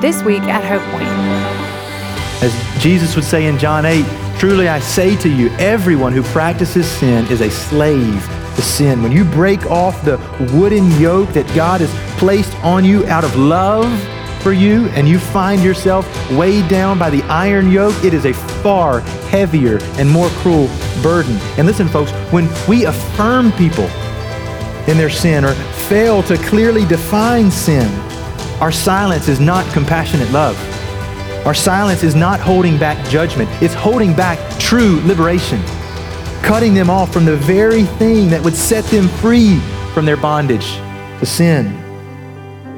this week at Hope Point. As Jesus would say in John 8, truly I say to you, everyone who practices sin is a slave to sin. When you break off the wooden yoke that God has placed on you out of love for you, and you find yourself weighed down by the iron yoke, it is a far heavier and more cruel burden. And listen, folks, when we affirm people in their sin or fail to clearly define sin, our silence is not compassionate love. Our silence is not holding back judgment. It's holding back true liberation, cutting them off from the very thing that would set them free from their bondage to sin.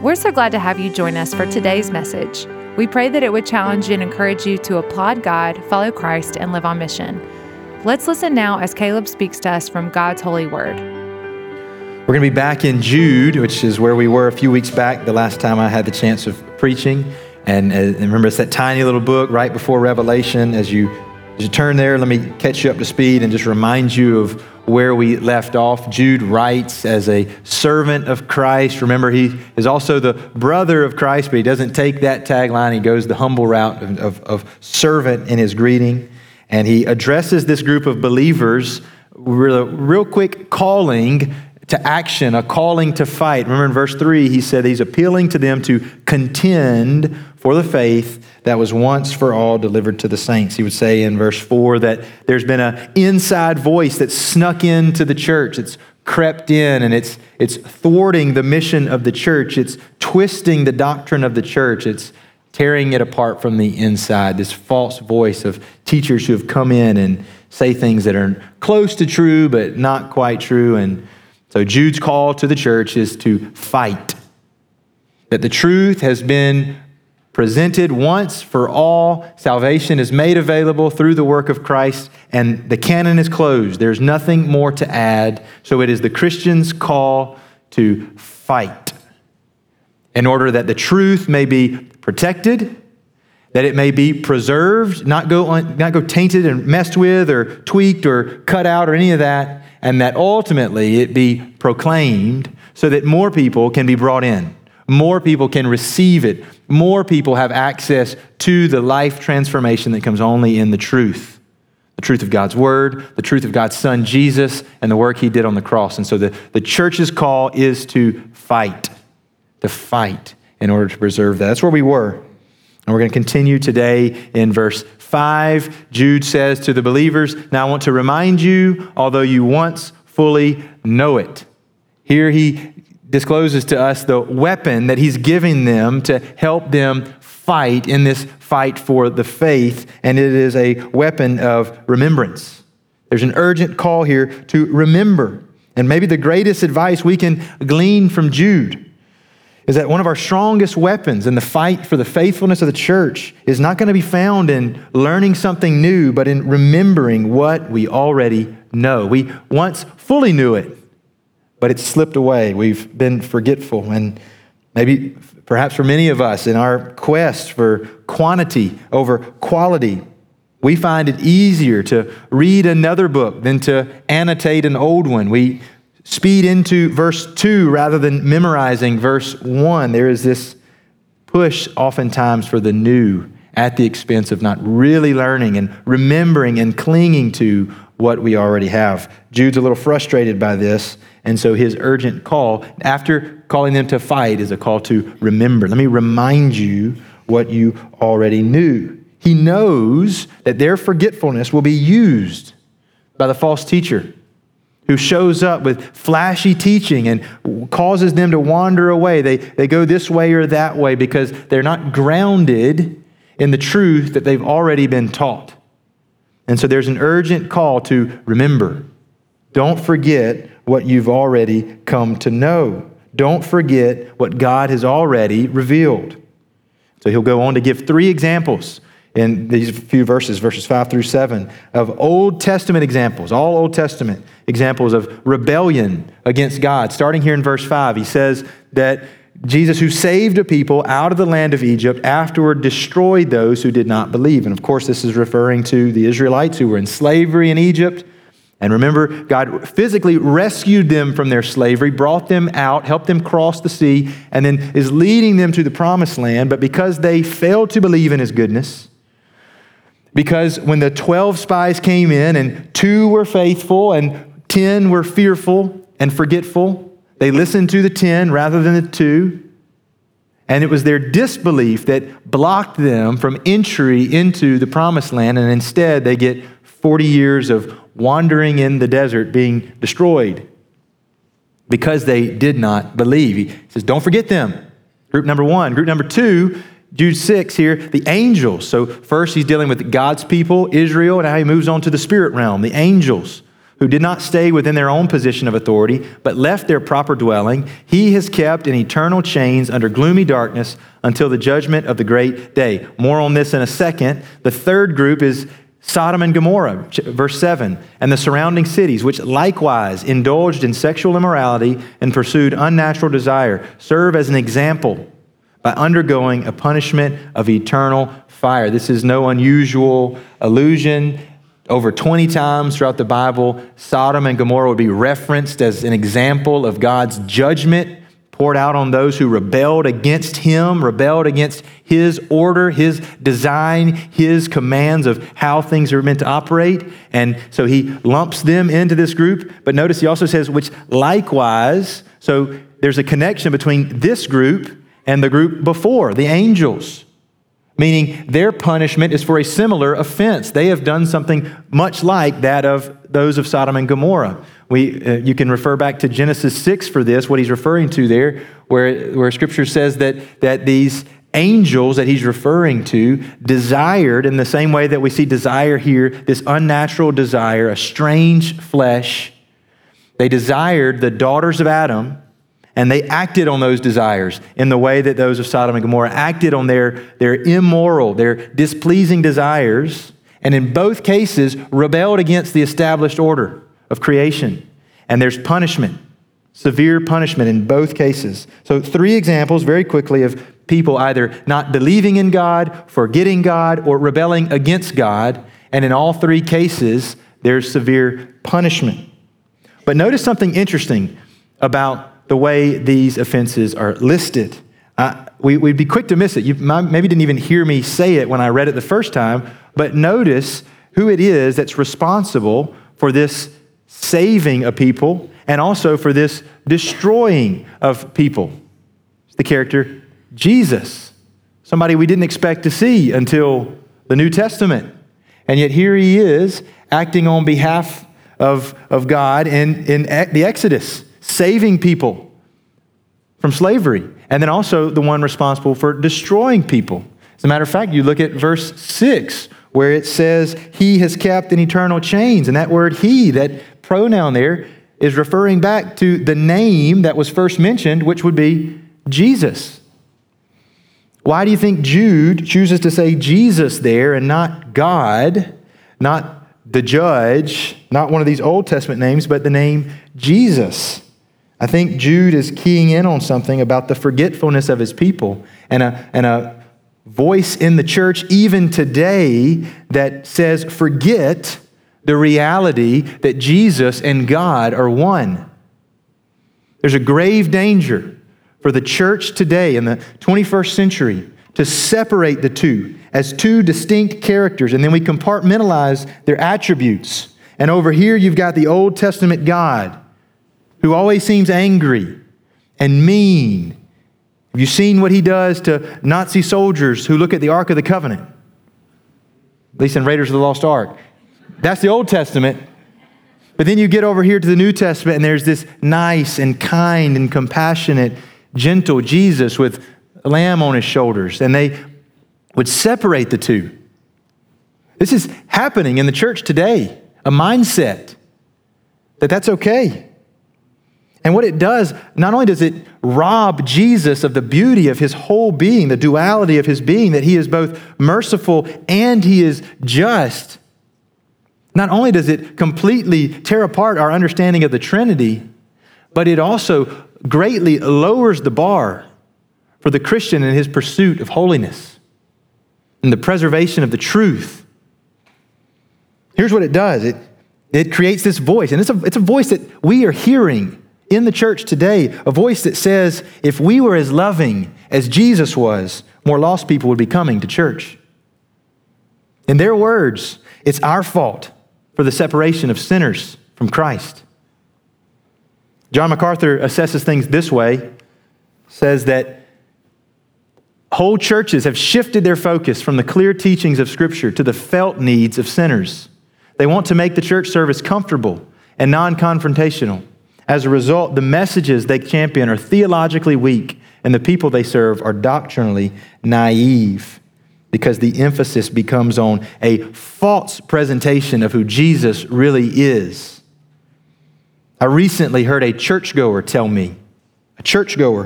We're so glad to have you join us for today's message. We pray that it would challenge and encourage you to applaud God, follow Christ, and live on mission. Let's listen now as Caleb speaks to us from God's holy word. We're going to be back in Jude, which is where we were a few weeks back the last time I had the chance of preaching. And remember, it's that tiny little book right before Revelation. As you turn there, let me catch you up to speed and just remind you of where we left off. Jude writes as a servant of Christ. Remember, he is also the brother of Christ, but he doesn't take that tagline. He goes the humble route of servant in his greeting. And he addresses this group of believers with a real quick calling to action, a calling to fight. Remember in verse 3, he said he's appealing to them to contend for the faith that was once for all delivered to the saints. He would say in verse 4 that there's been an inside voice that snuck into the church. It's crept in and it's thwarting the mission of the church. It's twisting the doctrine of the church. It's tearing it apart from the inside, this false voice of teachers who have come in and say things that are close to true but not quite true. And so Jude's call to the church is to fight, that the truth has been presented once for all. Salvation is made available through the work of Christ, and the canon is closed. There's nothing more to add. So it is the Christian's call to fight in order that the truth may be protected, that it may be preserved, not go tainted and messed with or tweaked or cut out or any of that, and that ultimately it be proclaimed so that more people can be brought in, more people can receive it, more people have access to the life transformation that comes only in the truth of God's word, the truth of God's son, Jesus, and the work he did on the cross. And so the church's call is to fight in order to preserve that. That's where we were. And we're going to continue today in verse 5. Jude says to the believers, now I want to remind you, although you once fully know it. Here he discloses to us the weapon that he's giving them to help them fight in this fight for the faith, and it is a weapon of remembrance. There's an urgent call here to remember. And maybe the greatest advice we can glean from Jude is that one of our strongest weapons in the fight for the faithfulness of the church is not going to be found in learning something new, but in remembering what we already know. We once fully knew it, but it's slipped away. We've been forgetful. And maybe, perhaps for many of us, in our quest for quantity over quality, we find it easier to read another book than to annotate an old one. We speed into verse 2 rather than memorizing verse 1. There is this push oftentimes for the new at the expense of not really learning and remembering and clinging to what we already have. Jude's a little frustrated by this, and so his urgent call, after calling them to fight, is a call to remember. Let me remind you what you already knew. He knows that their forgetfulness will be used by the false teacher, who shows up with flashy teaching and causes them to wander away. They go this way or that way because they're not grounded in the truth that they've already been taught. And so there's an urgent call to remember. Don't forget what you've already come to know. Don't forget what God has already revealed. So he'll go on to give three examples in these few verses, verses 5-7, of Old Testament examples, all Old Testament examples of rebellion against God. Starting here in verse 5, he says that Jesus, who saved a people out of the land of Egypt, afterward destroyed those who did not believe. And of course, this is referring to the Israelites who were in slavery in Egypt. And remember, God physically rescued them from their slavery, brought them out, helped them cross the sea, and then is leading them to the promised land. But because they failed to believe in his goodness, because when the 12 spies came in and 2 were faithful and 10 were fearful and forgetful, they listened to the 10 rather than the 2. And it was their disbelief that blocked them from entry into the promised land. And instead, they get 40 years of wandering in the desert, being destroyed because they did not believe. He says, don't forget them. Group number 1. Group number 2, Jude 6 here, the angels. So first he's dealing with God's people, Israel, and now he moves on to the spirit realm, the angels who did not stay within their own position of authority, but left their proper dwelling. He has kept in eternal chains under gloomy darkness until the judgment of the great day. More on this in a second. The third group is Sodom and Gomorrah, verse 7, and the surrounding cities, which likewise indulged in sexual immorality and pursued unnatural desire, serve as an example by undergoing a punishment of eternal fire. This is no unusual allusion. Over 20 times throughout the Bible, Sodom and Gomorrah would be referenced as an example of God's judgment poured out on those who rebelled against him, rebelled against his order, his design, his commands of how things are meant to operate. And so he lumps them into this group. But notice he also says, which likewise, so there's a connection between this group and the group before, the angels, meaning their punishment is for a similar offense. They have done something much like that of those of Sodom and Gomorrah. You can refer back to Genesis 6 for this, what he's referring to there, where Scripture says that these angels that he's referring to desired, in the same way that we see desire here, this unnatural desire, a strange flesh. They desired the daughters of Adam, and they acted on those desires in the way that those of Sodom and Gomorrah acted on their immoral, their displeasing desires, and in both cases rebelled against the established order of creation. And there's punishment, severe punishment in both cases. So 3 examples very quickly of people either not believing in God, forgetting God, or rebelling against God. And in all 3 cases, there's severe punishment. But notice something interesting about the way these offenses are listed. We'd be quick to miss it. You maybe didn't even hear me say it when I read it the first time, but notice who it is that's responsible for this saving a people, and also for this destroying of people. It's the character Jesus, somebody we didn't expect to see until the New Testament. And yet here he is acting on behalf of God in the Exodus, saving people from slavery, and then also the one responsible for destroying people. As a matter of fact, you look at verse 6, where it says, he has kept in eternal chains. And that word he, that pronoun there, is referring back to the name that was first mentioned, which would be Jesus. Why do you think Jude chooses to say Jesus there and not God, not the judge, not one of these Old Testament names, but the name Jesus? I think Jude is keying in on something about the forgetfulness of his people, and a voice in the church even today that says, forget the reality that Jesus and God are one. There's a grave danger for the church today in the 21st century to separate the two as two distinct characters, and then we compartmentalize their attributes. And over here you've got the Old Testament God who always seems angry and mean. Have you seen what he does to Nazi soldiers who look at the Ark of the Covenant? At least in Raiders of the Lost Ark. That's the Old Testament. But then you get over here to the New Testament, and there's this nice and kind and compassionate, gentle Jesus with a lamb on his shoulders. And they would separate the two. This is happening in the church today, a mindset that that's okay. And what it does, not only does it rob Jesus of the beauty of his whole being, the duality of his being, that he is both merciful and he is just. Not only does it completely tear apart our understanding of the Trinity, but it also greatly lowers the bar for the Christian in his pursuit of holiness and the preservation of the truth. Here's what it does. It It creates this voice, and it's a voice that we are hearing in the church today, a voice that says, if we were as loving as Jesus was, more lost people would be coming to church. In their words, it's our fault for the separation of sinners from Christ. John MacArthur assesses things this way, says that whole churches have shifted their focus from the clear teachings of Scripture to the felt needs of sinners. They want to make the church service comfortable and non-confrontational. As a result, the messages they champion are theologically weak, and the people they serve are doctrinally naive, because the emphasis becomes on a false presentation of who Jesus really is. I recently heard a churchgoer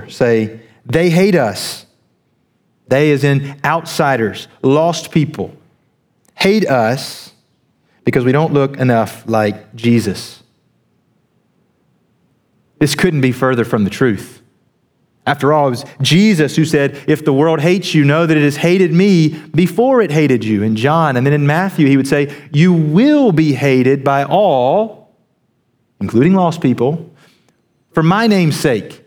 say, they hate us. They as in outsiders, lost people, hate us because we don't look enough like Jesus. This couldn't be further from the truth. After all, it was Jesus who said, if the world hates you, know that it has hated me before it hated you. In John, and then in Matthew, he would say, you will be hated by all, including lost people, for my name's sake.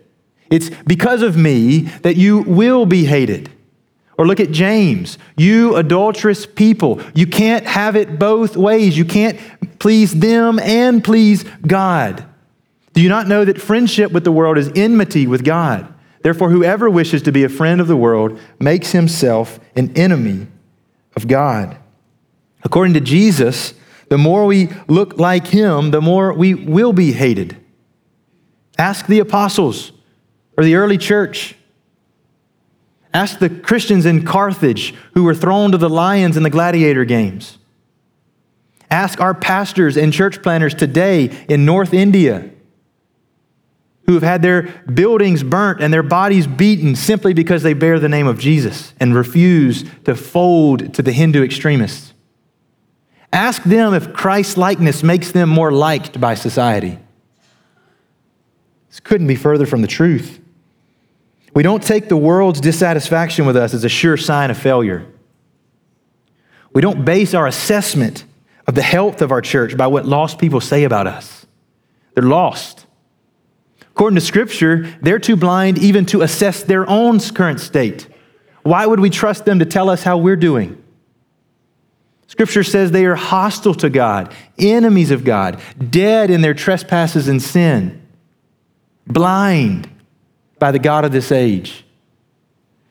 It's because of me that you will be hated. Or look at James, you adulterous people, you can't have it both ways. You can't please them and please God. Do you not know that friendship with the world is enmity with God? Therefore, whoever wishes to be a friend of the world makes himself an enemy of God. According to Jesus, the more we look like him, the more we will be hated. Ask the apostles or the early church. Ask the Christians in Carthage who were thrown to the lions in the gladiator games. Ask our pastors and church planners today in North India who have had their buildings burnt and their bodies beaten simply because they bear the name of Jesus and refuse to fold to the Hindu extremists. Ask them if Christ-likeness makes them more liked by society. This couldn't be further from the truth. We don't take the world's dissatisfaction with us as a sure sign of failure. We don't base our assessment of the health of our church by what lost people say about us. They're lost. According to Scripture, they're too blind even to assess their own current state. Why would we trust them to tell us how we're doing? Scripture says they are hostile to God, enemies of God, dead in their trespasses and sin, blind by the God of this age.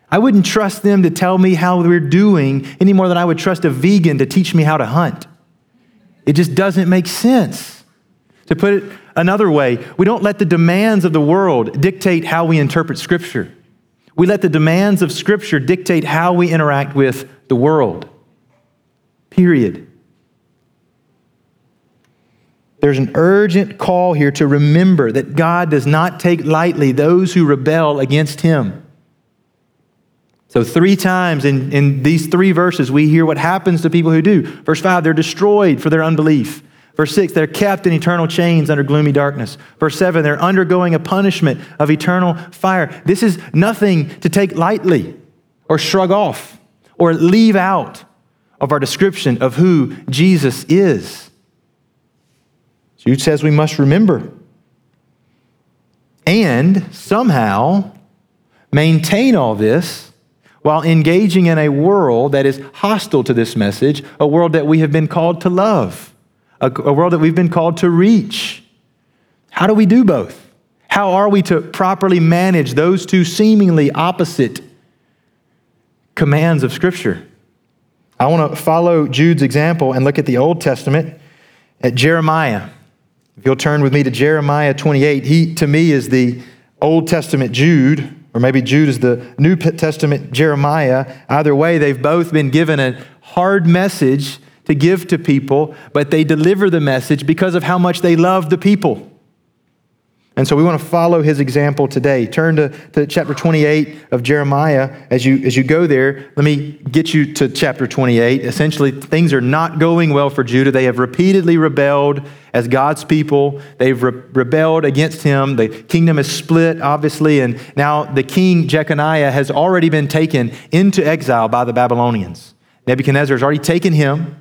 I wouldn't trust them to tell me how we're doing any more than I would trust a vegan to teach me how to hunt. It just doesn't make sense. To put it another way, we don't let the demands of the world dictate how we interpret Scripture. We let the demands of Scripture dictate how we interact with the world. Period. There's an urgent call here to remember that God does not take lightly those who rebel against him. So 3 times in these 3 verses, we hear what happens to people who do. Verse 5, they're destroyed for their unbelief. Verse 6, they're kept in eternal chains under gloomy darkness. Verse 7, they're undergoing a punishment of eternal fire. This is nothing to take lightly or shrug off or leave out of our description of who Jesus is. Jude says we must remember and somehow maintain all this while engaging in a world that is hostile to this message, a world that we have been called to love, a world that we've been called to reach. How do we do both? How are we to properly manage those two seemingly opposite commands of Scripture? I want to follow Jude's example and look at the Old Testament at Jeremiah. If you'll turn with me to Jeremiah 28, he to me is the Old Testament Jude, or maybe Jude is the New Testament Jeremiah. Either way, they've both been given a hard message to give to people, but they deliver the message because of how much they love the people. And so we want to follow his example today. Turn to chapter 28 of Jeremiah. As you go there, let me get you to chapter 28. Essentially, things are not going well for Judah. They have repeatedly rebelled as God's people. They've rebelled against him. The kingdom is split, obviously, and now the king Jeconiah has already been taken into exile by the Babylonians. Nebuchadnezzar has already taken him.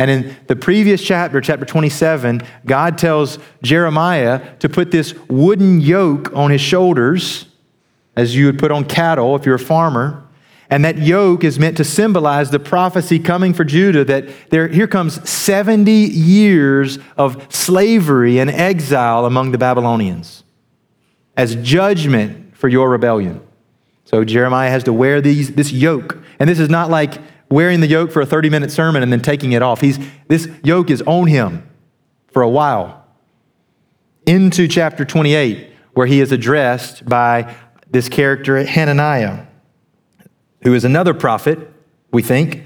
And in the previous chapter, chapter 27, God tells Jeremiah to put this wooden yoke on his shoulders, as you would put on cattle if you're a farmer. And that yoke is meant to symbolize the prophecy coming for Judah that here comes 70 years of slavery and exile among the Babylonians as judgment for your rebellion. So Jeremiah has to wear this yoke. And this is not like wearing the yoke for a 30-minute sermon and then taking it off. This yoke is on him for a while. Into chapter 28, where he is addressed by this character Hananiah, who is another prophet, we think.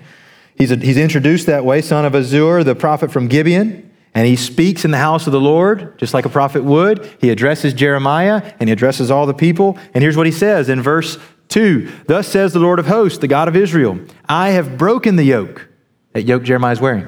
He's introduced that way, son of Azur, the prophet from Gibeon, and he speaks in the house of the Lord, just like a prophet would. He addresses Jeremiah, and he addresses all the people, and here's what he says in verse 2. Thus says the Lord of hosts, the God of Israel, I have broken the yoke, that yoke Jeremiah is wearing,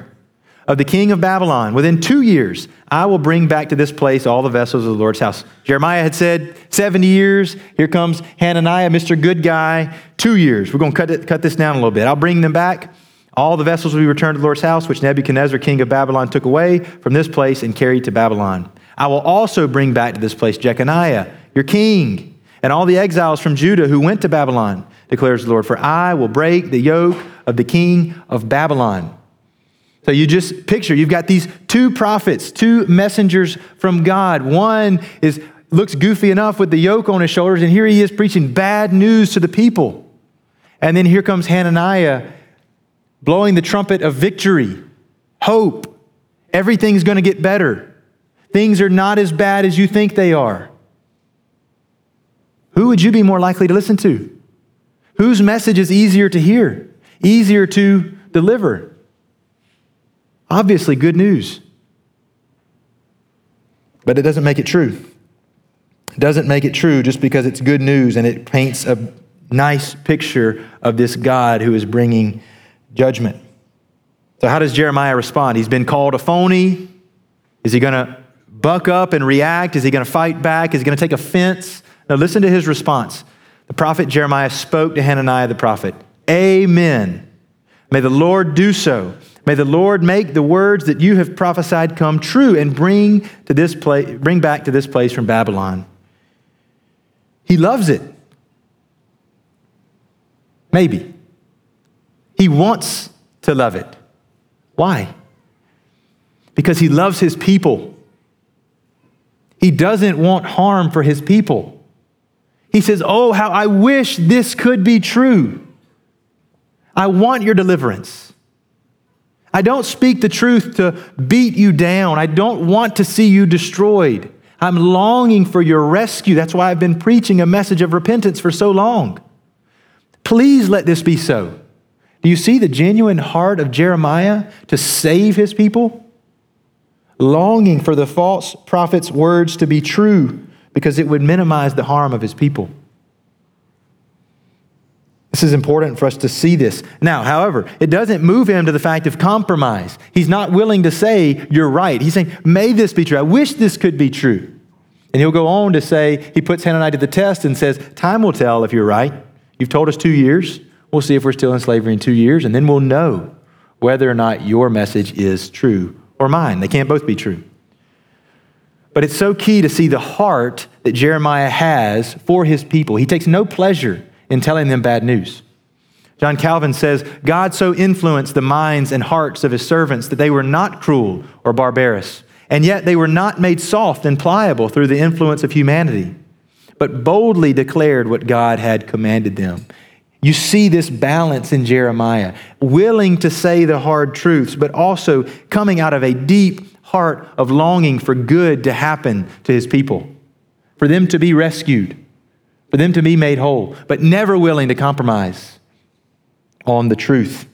of the king of Babylon. Within 2 years, I will bring back to this place all the vessels of the Lord's house. Jeremiah had said 70 years. Here comes Hananiah, Mr. Good Guy. 2 years. We're going to cut this down a little bit. I'll bring them back. All the vessels will be returned to the Lord's house, which Nebuchadnezzar, king of Babylon, took away from this place and carried to Babylon. I will also bring back to this place Jeconiah, your king, and all the exiles from Judah who went to Babylon, declares the Lord, for I will break the yoke of the king of Babylon. So you just picture, you've got these two prophets, two messengers from God. One looks goofy enough with the yoke on his shoulders, and here he is preaching bad news to the people. And then here comes Hananiah blowing the trumpet of victory, hope. Everything's going to get better. Things are not as bad as you think they are. Who would you be more likely to listen to? Whose message is easier to hear, easier to deliver? Obviously, good news. But it doesn't make it true. It doesn't make it true just because it's good news, and it paints a nice picture of this God who is bringing judgment. So how does Jeremiah respond? He's been called a phony. Is he going to buck up and react? Is he going to fight back? Is he going to take offense? Now listen to his response. The prophet Jeremiah spoke to Hananiah the prophet. Amen. May the Lord do so. May the Lord make the words that you have prophesied come true and bring back to this place from Babylon. He loves it. Maybe. He wants to love it. Why? Because he loves his people. He doesn't want harm for his people. He says, oh, how I wish this could be true. I want your deliverance. I don't speak the truth to beat you down. I don't want to see you destroyed. I'm longing for your rescue. That's why I've been preaching a message of repentance for so long. Please let this be so. Do you see the genuine heart of Jeremiah to save his people? Longing for the false prophet's words to be true because it would minimize the harm of his people. This is important for us to see this. Now, however, it doesn't move him to the fact of compromise. He's not willing to say, you're right. He's saying, may this be true. I wish this could be true. And he'll go on to say, he puts Hananiah to the test and says, time will tell if you're right. You've told us 2 years. We'll see if we're still in slavery in 2 years, and then we'll know whether or not your message is true or mine. They can't both be true. But it's so key to see the heart that Jeremiah has for his people. He takes no pleasure in telling them bad news. John Calvin says, God so influenced the minds and hearts of his servants that they were not cruel or barbarous, and yet they were not made soft and pliable through the influence of humanity, but boldly declared what God had commanded them. You see this balance in Jeremiah, willing to say the hard truths, but also coming out of a deep heart of longing for good to happen to his people, for them to be rescued, for them to be made whole, but never willing to compromise on the truth.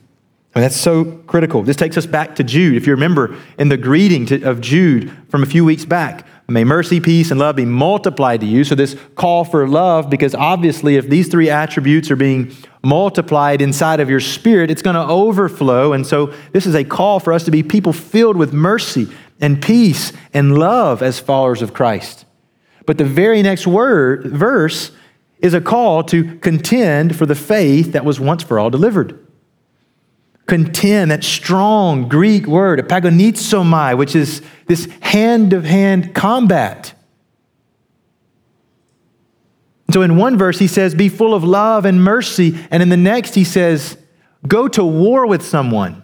And that's so critical. This takes us back to Jude. If you remember in the greeting of Jude from a few weeks back, may mercy, peace, and love be multiplied to you. So this call for love, because obviously if these three attributes are being multiplied inside of your spirit, it's going to overflow. And so this is a call for us to be people filled with mercy and peace and love as followers of Christ. But the very next verse is a call to contend for the faith that was once for all delivered. Contend, that strong Greek word, apagonizomai, which is this hand-to-hand combat. So in one verse he says, be full of love and mercy. And in the next he says, go to war with someone.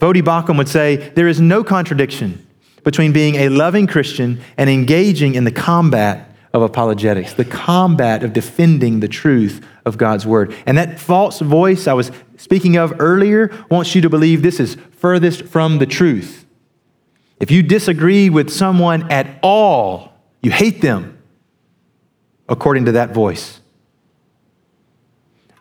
Voddie Baucham would say, there is no contradiction between being a loving Christian and engaging in the combat of apologetics, the combat of defending the truth of God's word. And that false voice I was speaking of earlier wants you to believe this is furthest from the truth. If you disagree with someone at all, you hate them, according to that voice.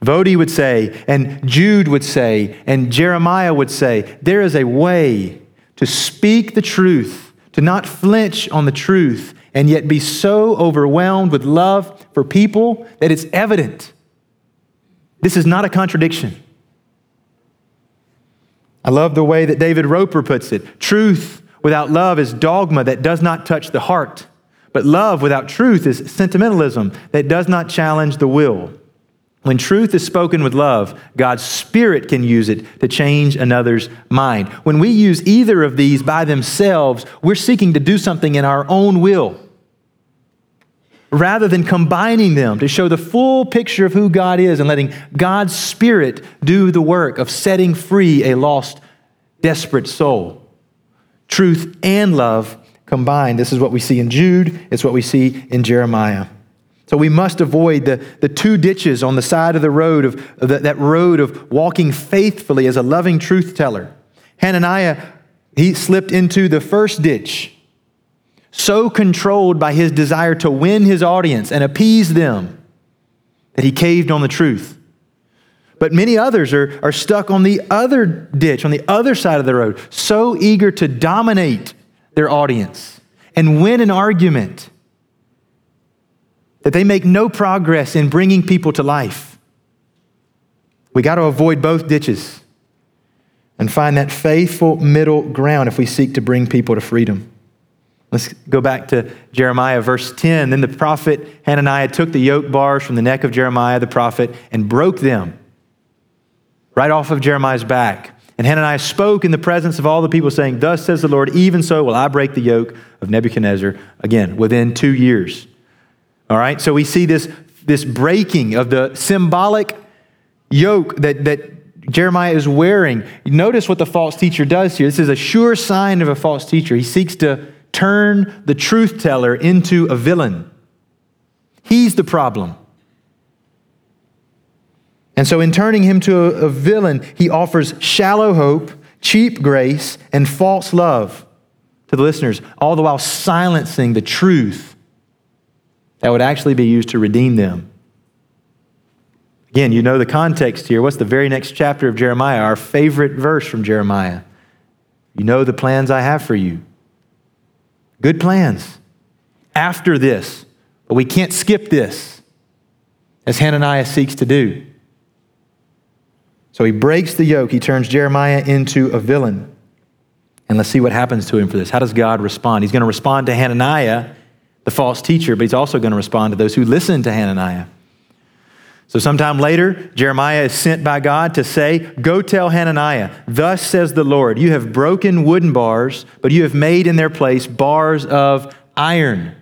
Voddie would say, and Jude would say, and Jeremiah would say, there is a way to speak the truth, to not flinch on the truth, and yet be so overwhelmed with love for people that it's evident. This is not a contradiction. I love the way that David Roper puts it. Truth without love is dogma that does not touch the heart, but love without truth is sentimentalism that does not challenge the will. When truth is spoken with love, God's Spirit can use it to change another's mind. When we use either of these by themselves, we're seeking to do something in our own will, rather than combining them to show the full picture of who God is and letting God's Spirit do the work of setting free a lost, desperate soul. Truth and love combined. This is what we see in Jude. It's what we see in Jeremiah. So we must avoid the two ditches on the side of the road, that road of walking faithfully as a loving truth teller. Hananiah, he slipped into the first ditch, so controlled by his desire to win his audience and appease them that he caved on the truth. But many others are stuck on the other ditch, on the other side of the road, so eager to dominate their audience and win an argument that they make no progress in bringing people to life. We got to avoid both ditches and find that faithful middle ground if we seek to bring people to freedom. Let's go back to Jeremiah verse 10. Then the prophet Hananiah took the yoke bars from the neck of Jeremiah the prophet and broke them right off of Jeremiah's back. And Hananiah spoke in the presence of all the people saying, thus says the Lord, even so will I break the yoke of Nebuchadnezzar again within 2 years. All right, so we see this breaking of the symbolic yoke that Jeremiah is wearing. Notice what the false teacher does here. This is a sure sign of a false teacher. He seeks to turn the truth teller into a villain. He's the problem. And so in turning him to a villain, he offers shallow hope, cheap grace, and false love to the listeners, all the while silencing the truth that would actually be used to redeem them. Again, you know the context here. What's the very next chapter of Jeremiah? Our favorite verse from Jeremiah. You know the plans I have for you. Good plans. After this. But we can't skip this, as Hananiah seeks to do. So he breaks the yoke. He turns Jeremiah into a villain. And let's see what happens to him for this. How does God respond? He's going to respond to Hananiah, the false teacher, but he's also going to respond to those who listen to Hananiah. So sometime later, Jeremiah is sent by God to say, go tell Hananiah, thus says the Lord, you have broken wooden bars, but you have made in their place bars of iron.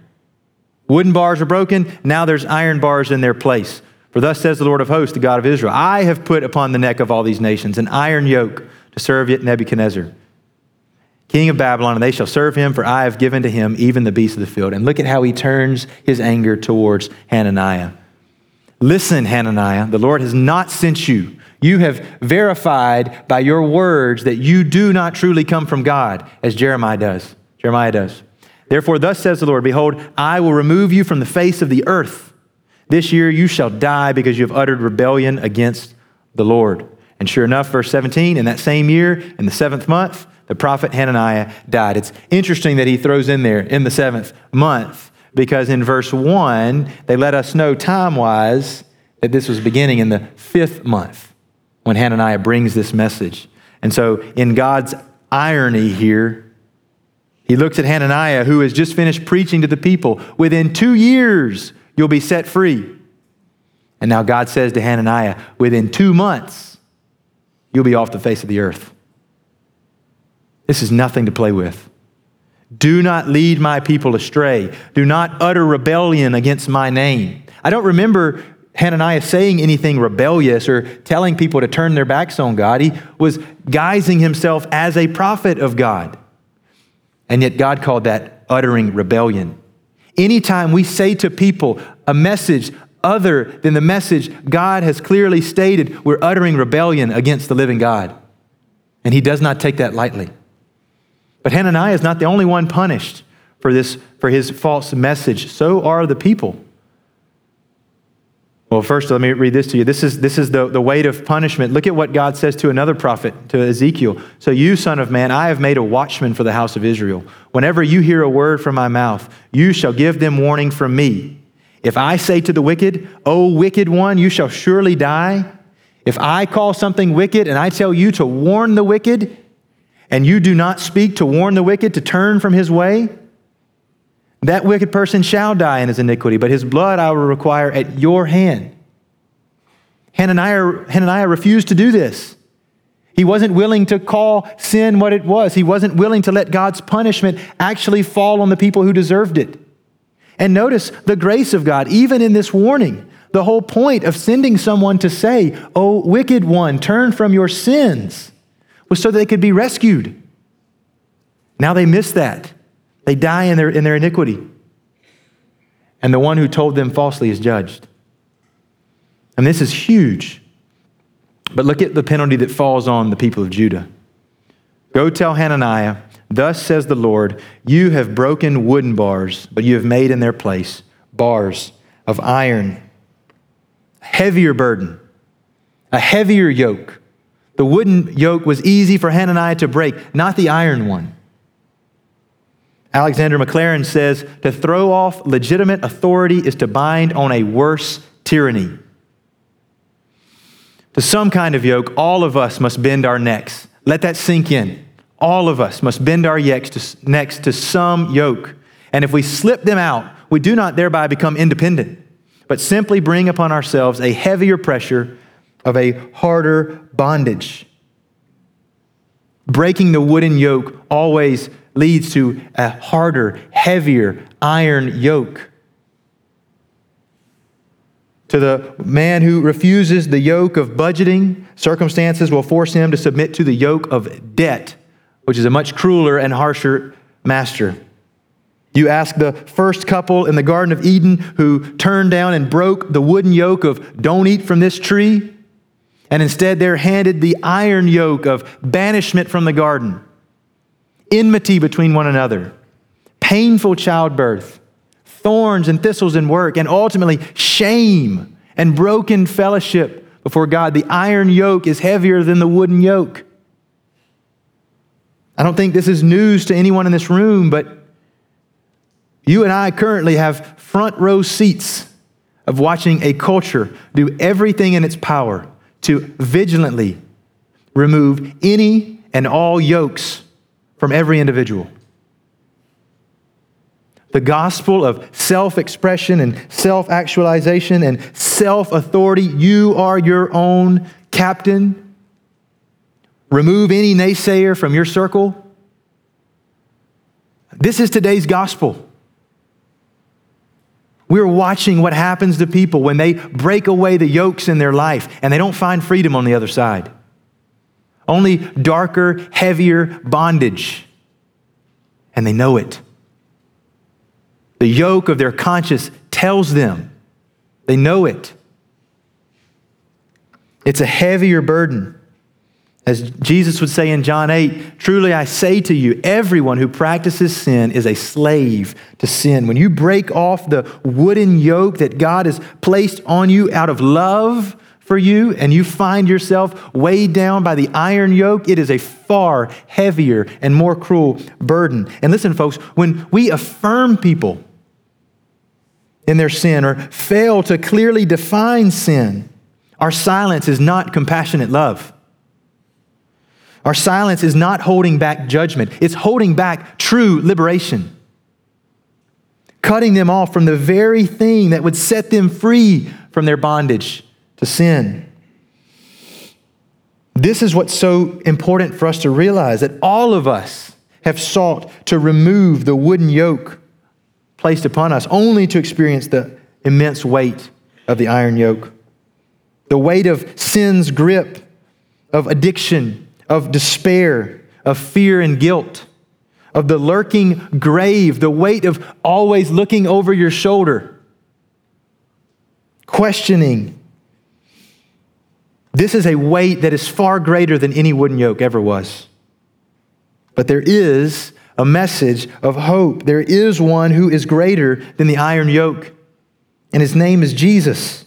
Wooden bars are broken, now there's iron bars in their place. For thus says the Lord of hosts, the God of Israel, I have put upon the neck of all these nations an iron yoke to serve Nebuchadnezzar, king of Babylon, and they shall serve him, for I have given to him even the beasts of the field. And look at how he turns his anger towards Hananiah. Listen, Hananiah, the Lord has not sent you. You have verified by your words that you do not truly come from God, as Jeremiah does. Therefore, thus says the Lord, behold, I will remove you from the face of the earth. This year you shall die because you have uttered rebellion against the Lord. And sure enough, verse 17, in that same year, in the 7th month, the prophet Hananiah died. It's interesting that he throws in there, in the 7th month, because in verse 1, they let us know time-wise that this was beginning in the 5th month when Hananiah brings this message. And so in God's irony here, he looks at Hananiah, who has just finished preaching to the people, within 2 years, you'll be set free. And now God says to Hananiah, within 2 months, you'll be off the face of the earth. This is nothing to play with. Do not lead my people astray. Do not utter rebellion against my name. I don't remember Hananiah saying anything rebellious or telling people to turn their backs on God. He was guising himself as a prophet of God. And yet God called that uttering rebellion. Anytime we say to people a message other than the message God has clearly stated, we're uttering rebellion against the living God. And he does not take that lightly. But Hananiah is not the only one punished for this, for his false message. So are the people. Well, first, let me read this to you. This is the weight of punishment. Look at what God says to another prophet, to Ezekiel. So you, son of man, I have made a watchman for the house of Israel. Whenever you hear a word from my mouth, you shall give them warning from me. If I say to the wicked, O wicked one, you shall surely die. If I call something wicked and I tell you to warn the wicked, and you do not speak to warn the wicked to turn from his way, that wicked person shall die in his iniquity, but his blood I will require at your hand. Hananiah refused to do this. He wasn't willing to call sin what it was. He wasn't willing to let God's punishment actually fall on the people who deserved it. And notice the grace of God, even in this warning, the whole point of sending someone to say, O wicked one, turn from your sins, was so that they could be rescued. Now they miss that. They die in their iniquity. And the one who told them falsely is judged. And this is huge. But look at the penalty that falls on the people of Judah. Go tell Hananiah, thus says the Lord, you have broken wooden bars, but you have made in their place bars of iron. A heavier burden, a heavier yoke. The wooden yoke was easy for Hananiah to break, not the iron one. Alexander McLaren says, to throw off legitimate authority is to bind on a worse tyranny. To some kind of yoke, all of us must bend our necks. Let that sink in. All of us must bend our necks to some yoke. And if we slip them out, we do not thereby become independent, but simply bring upon ourselves a heavier pressure of a harder bondage. Breaking the wooden yoke always leads to a harder, heavier iron yoke. To the man who refuses the yoke of budgeting, circumstances will force him to submit to the yoke of debt, which is a much crueler and harsher master. You ask the first couple in the Garden of Eden who turned down and broke the wooden yoke of don't eat from this tree, and instead they're handed the iron yoke of banishment from the garden, enmity between one another, painful childbirth, thorns and thistles in work, and ultimately shame and broken fellowship before God. The iron yoke is heavier than the wooden yoke. I don't think this is news to anyone in this room, but you and I currently have front row seats of watching a culture do everything in its power to vigilantly remove any and all yokes from every individual. The gospel of self-expression and self-actualization and self-authority, you are your own captain. Remove any naysayer from your circle. This is today's gospel. We're watching what happens to people when they break away the yokes in their life and they don't find freedom on the other side. Only darker, heavier bondage. And they know it. The yoke of their conscience tells them. They know it. It's a heavier burden. As Jesus would say in John 8, truly I say to you, everyone who practices sin is a slave to sin. When you break off the wooden yoke that God has placed on you out of love for you, and you find yourself weighed down by the iron yoke, it is a far heavier and more cruel burden. And listen, folks, when we affirm people in their sin or fail to clearly define sin, our silence is not compassionate love. Our silence is not holding back judgment. It's holding back true liberation. Cutting them off from the very thing that would set them free from their bondage to sin. This is what's so important for us to realize, that all of us have sought to remove the wooden yoke placed upon us, only to experience the immense weight of the iron yoke. The weight of sin's grip, of addiction, of despair, of fear and guilt, of the lurking grave, the weight of always looking over your shoulder, questioning. This is a weight that is far greater than any wooden yoke ever was. But there is a message of hope. There is one who is greater than the iron yoke, and his name is Jesus.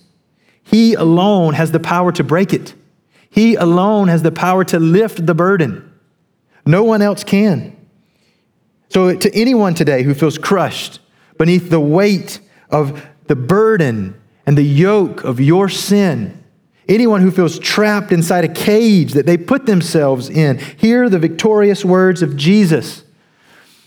He alone has the power to break it. He alone has the power to lift the burden. No one else can. So to anyone today who feels crushed beneath the weight of the burden and the yoke of your sin, anyone who feels trapped inside a cage that they put themselves in, hear the victorious words of Jesus.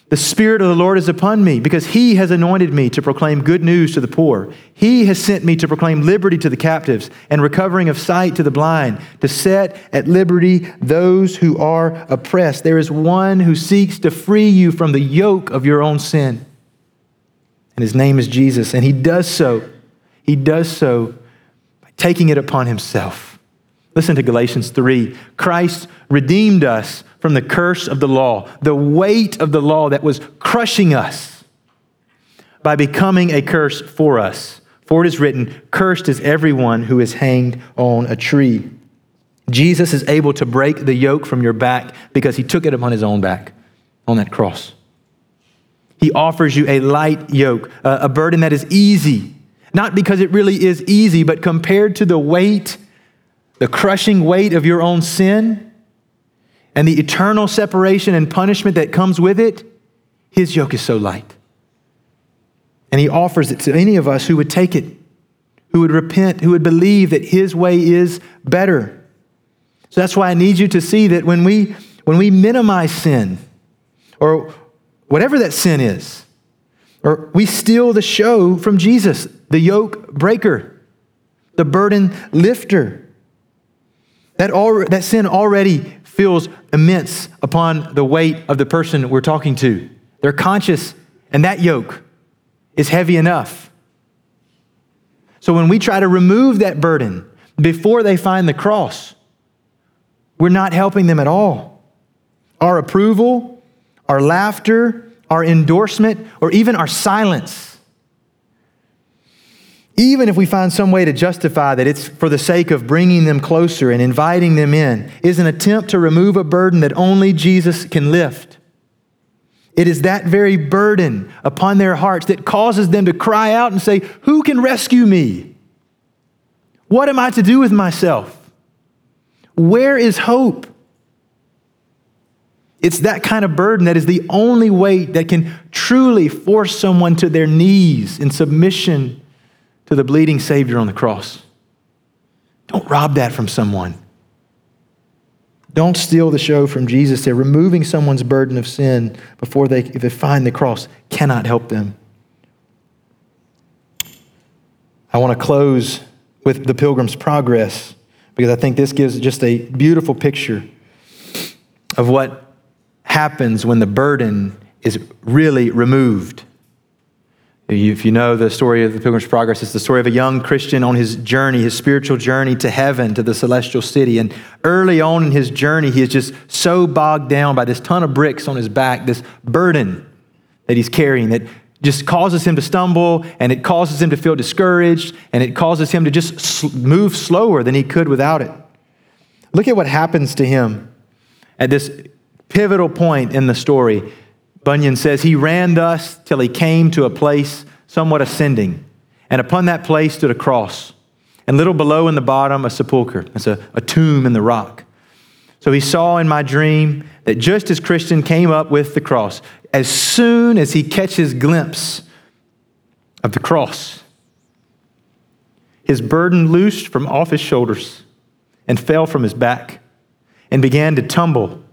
The Spirit of the Lord is upon me, because He has anointed me to proclaim good news to the poor. He has sent me to proclaim liberty to the captives and recovering of sight to the blind, to set at liberty those who are oppressed. There is one who seeks to free you from the yoke of your own sin, and His name is Jesus. And He does so by taking it upon Himself. Listen to Galatians 3. Christ redeemed us from the curse of the law, the weight of the law that was crushing us, by becoming a curse for us. For it is written, cursed is everyone who is hanged on a tree. Jesus is able to break the yoke from your back because He took it upon His own back on that cross. He offers you a light yoke, a burden that is easy, not because it really is easy, but compared to the weight, the crushing weight of your own sin, and the eternal separation and punishment that comes with it, His yoke is so light. And He offers it to any of us who would take it, who would repent, who would believe that His way is better. So that's why I need you to see that when we minimize sin, or whatever that sin is, or we steal the show from Jesus, the yoke breaker, the burden lifter, that sin already feels immense upon the weight of the person we're talking to. They're conscious, and that yoke is heavy enough. So when we try to remove that burden before they find the cross, we're not helping them at all. Our approval, our laughter, our endorsement, or even our silence, even if we find some way to justify that it's for the sake of bringing them closer and inviting them in, is an attempt to remove a burden that only Jesus can lift. It is that very burden upon their hearts that causes them to cry out and say, who can rescue me? What am I to do with myself? Where is hope? It's that kind of burden that is the only weight that can truly force someone to their knees in submission to the bleeding Savior on the cross. Don't rob that from someone. Don't steal the show from Jesus. They're removing someone's burden of sin before they, if they find the cross, cannot help them. I want to close with the Pilgrim's Progress, because I think this gives just a beautiful picture of what happens when the burden is really removed. If you know the story of the Pilgrim's Progress, it's the story of a young Christian on his journey, his spiritual journey to heaven, to the celestial city. And early on in his journey, he is just so bogged down by this ton of bricks on his back, this burden that he's carrying that just causes him to stumble, and it causes him to feel discouraged, and it causes him to just move slower than he could without it. Look at what happens to him at this pivotal point in the story. Bunyan says, he ran thus till he came to a place somewhat ascending, and upon that place stood a cross, and little below in the bottom a sepulcher. That's a tomb in the rock. So he saw in my dream that just as Christian came up with the cross, as soon as he catches glimpse of the cross, his burden loosed from off his shoulders and fell from his back and began to tumble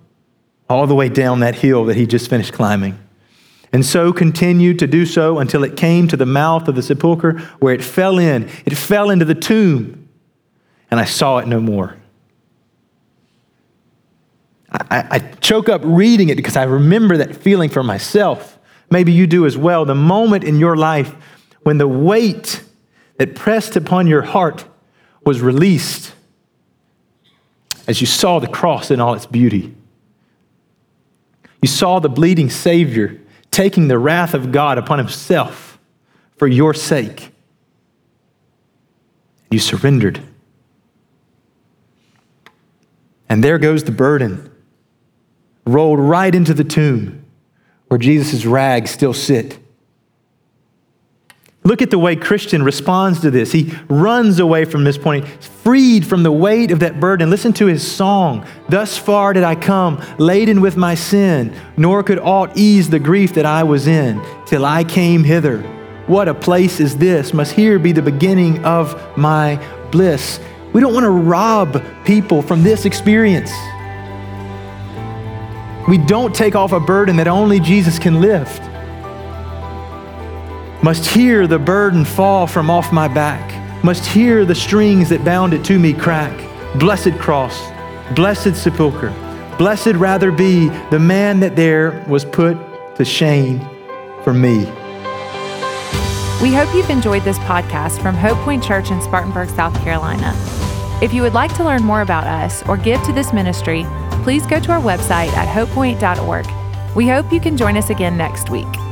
all the way down that hill that he just finished climbing. and so continued to do so until it came to the mouth of the sepulchre, where it fell in. It fell into the tomb, and I saw it no more. I choke up reading it because I remember that feeling for myself. Maybe you do as well. The moment in your life when the weight that pressed upon your heart was released as you saw the cross in all its beauty. You saw the bleeding Savior taking the wrath of God upon himself for your sake. You surrendered. And there goes the burden, rolled right into the tomb where Jesus' rags still sit. Look at the way Christian responds to this. He runs away from this point, freed from the weight of that burden. Listen to his song. Thus far did I come, laden with my sin, nor could aught ease the grief that I was in, till I came hither. What a place is this? Must here be the beginning of my bliss. We don't want to rob people from this experience. We don't take off a burden that only Jesus can lift. Must hear the burden fall from off my back. Must hear the strings that bound it to me crack. Blessed cross, blessed sepulchre, blessed rather be the man that there was put to shame for me. We hope you've enjoyed this podcast from Hope Point Church in Spartanburg, South Carolina. If you would like to learn more about us or give to this ministry, please go to our website at hopepoint.org. We hope you can join us again next week.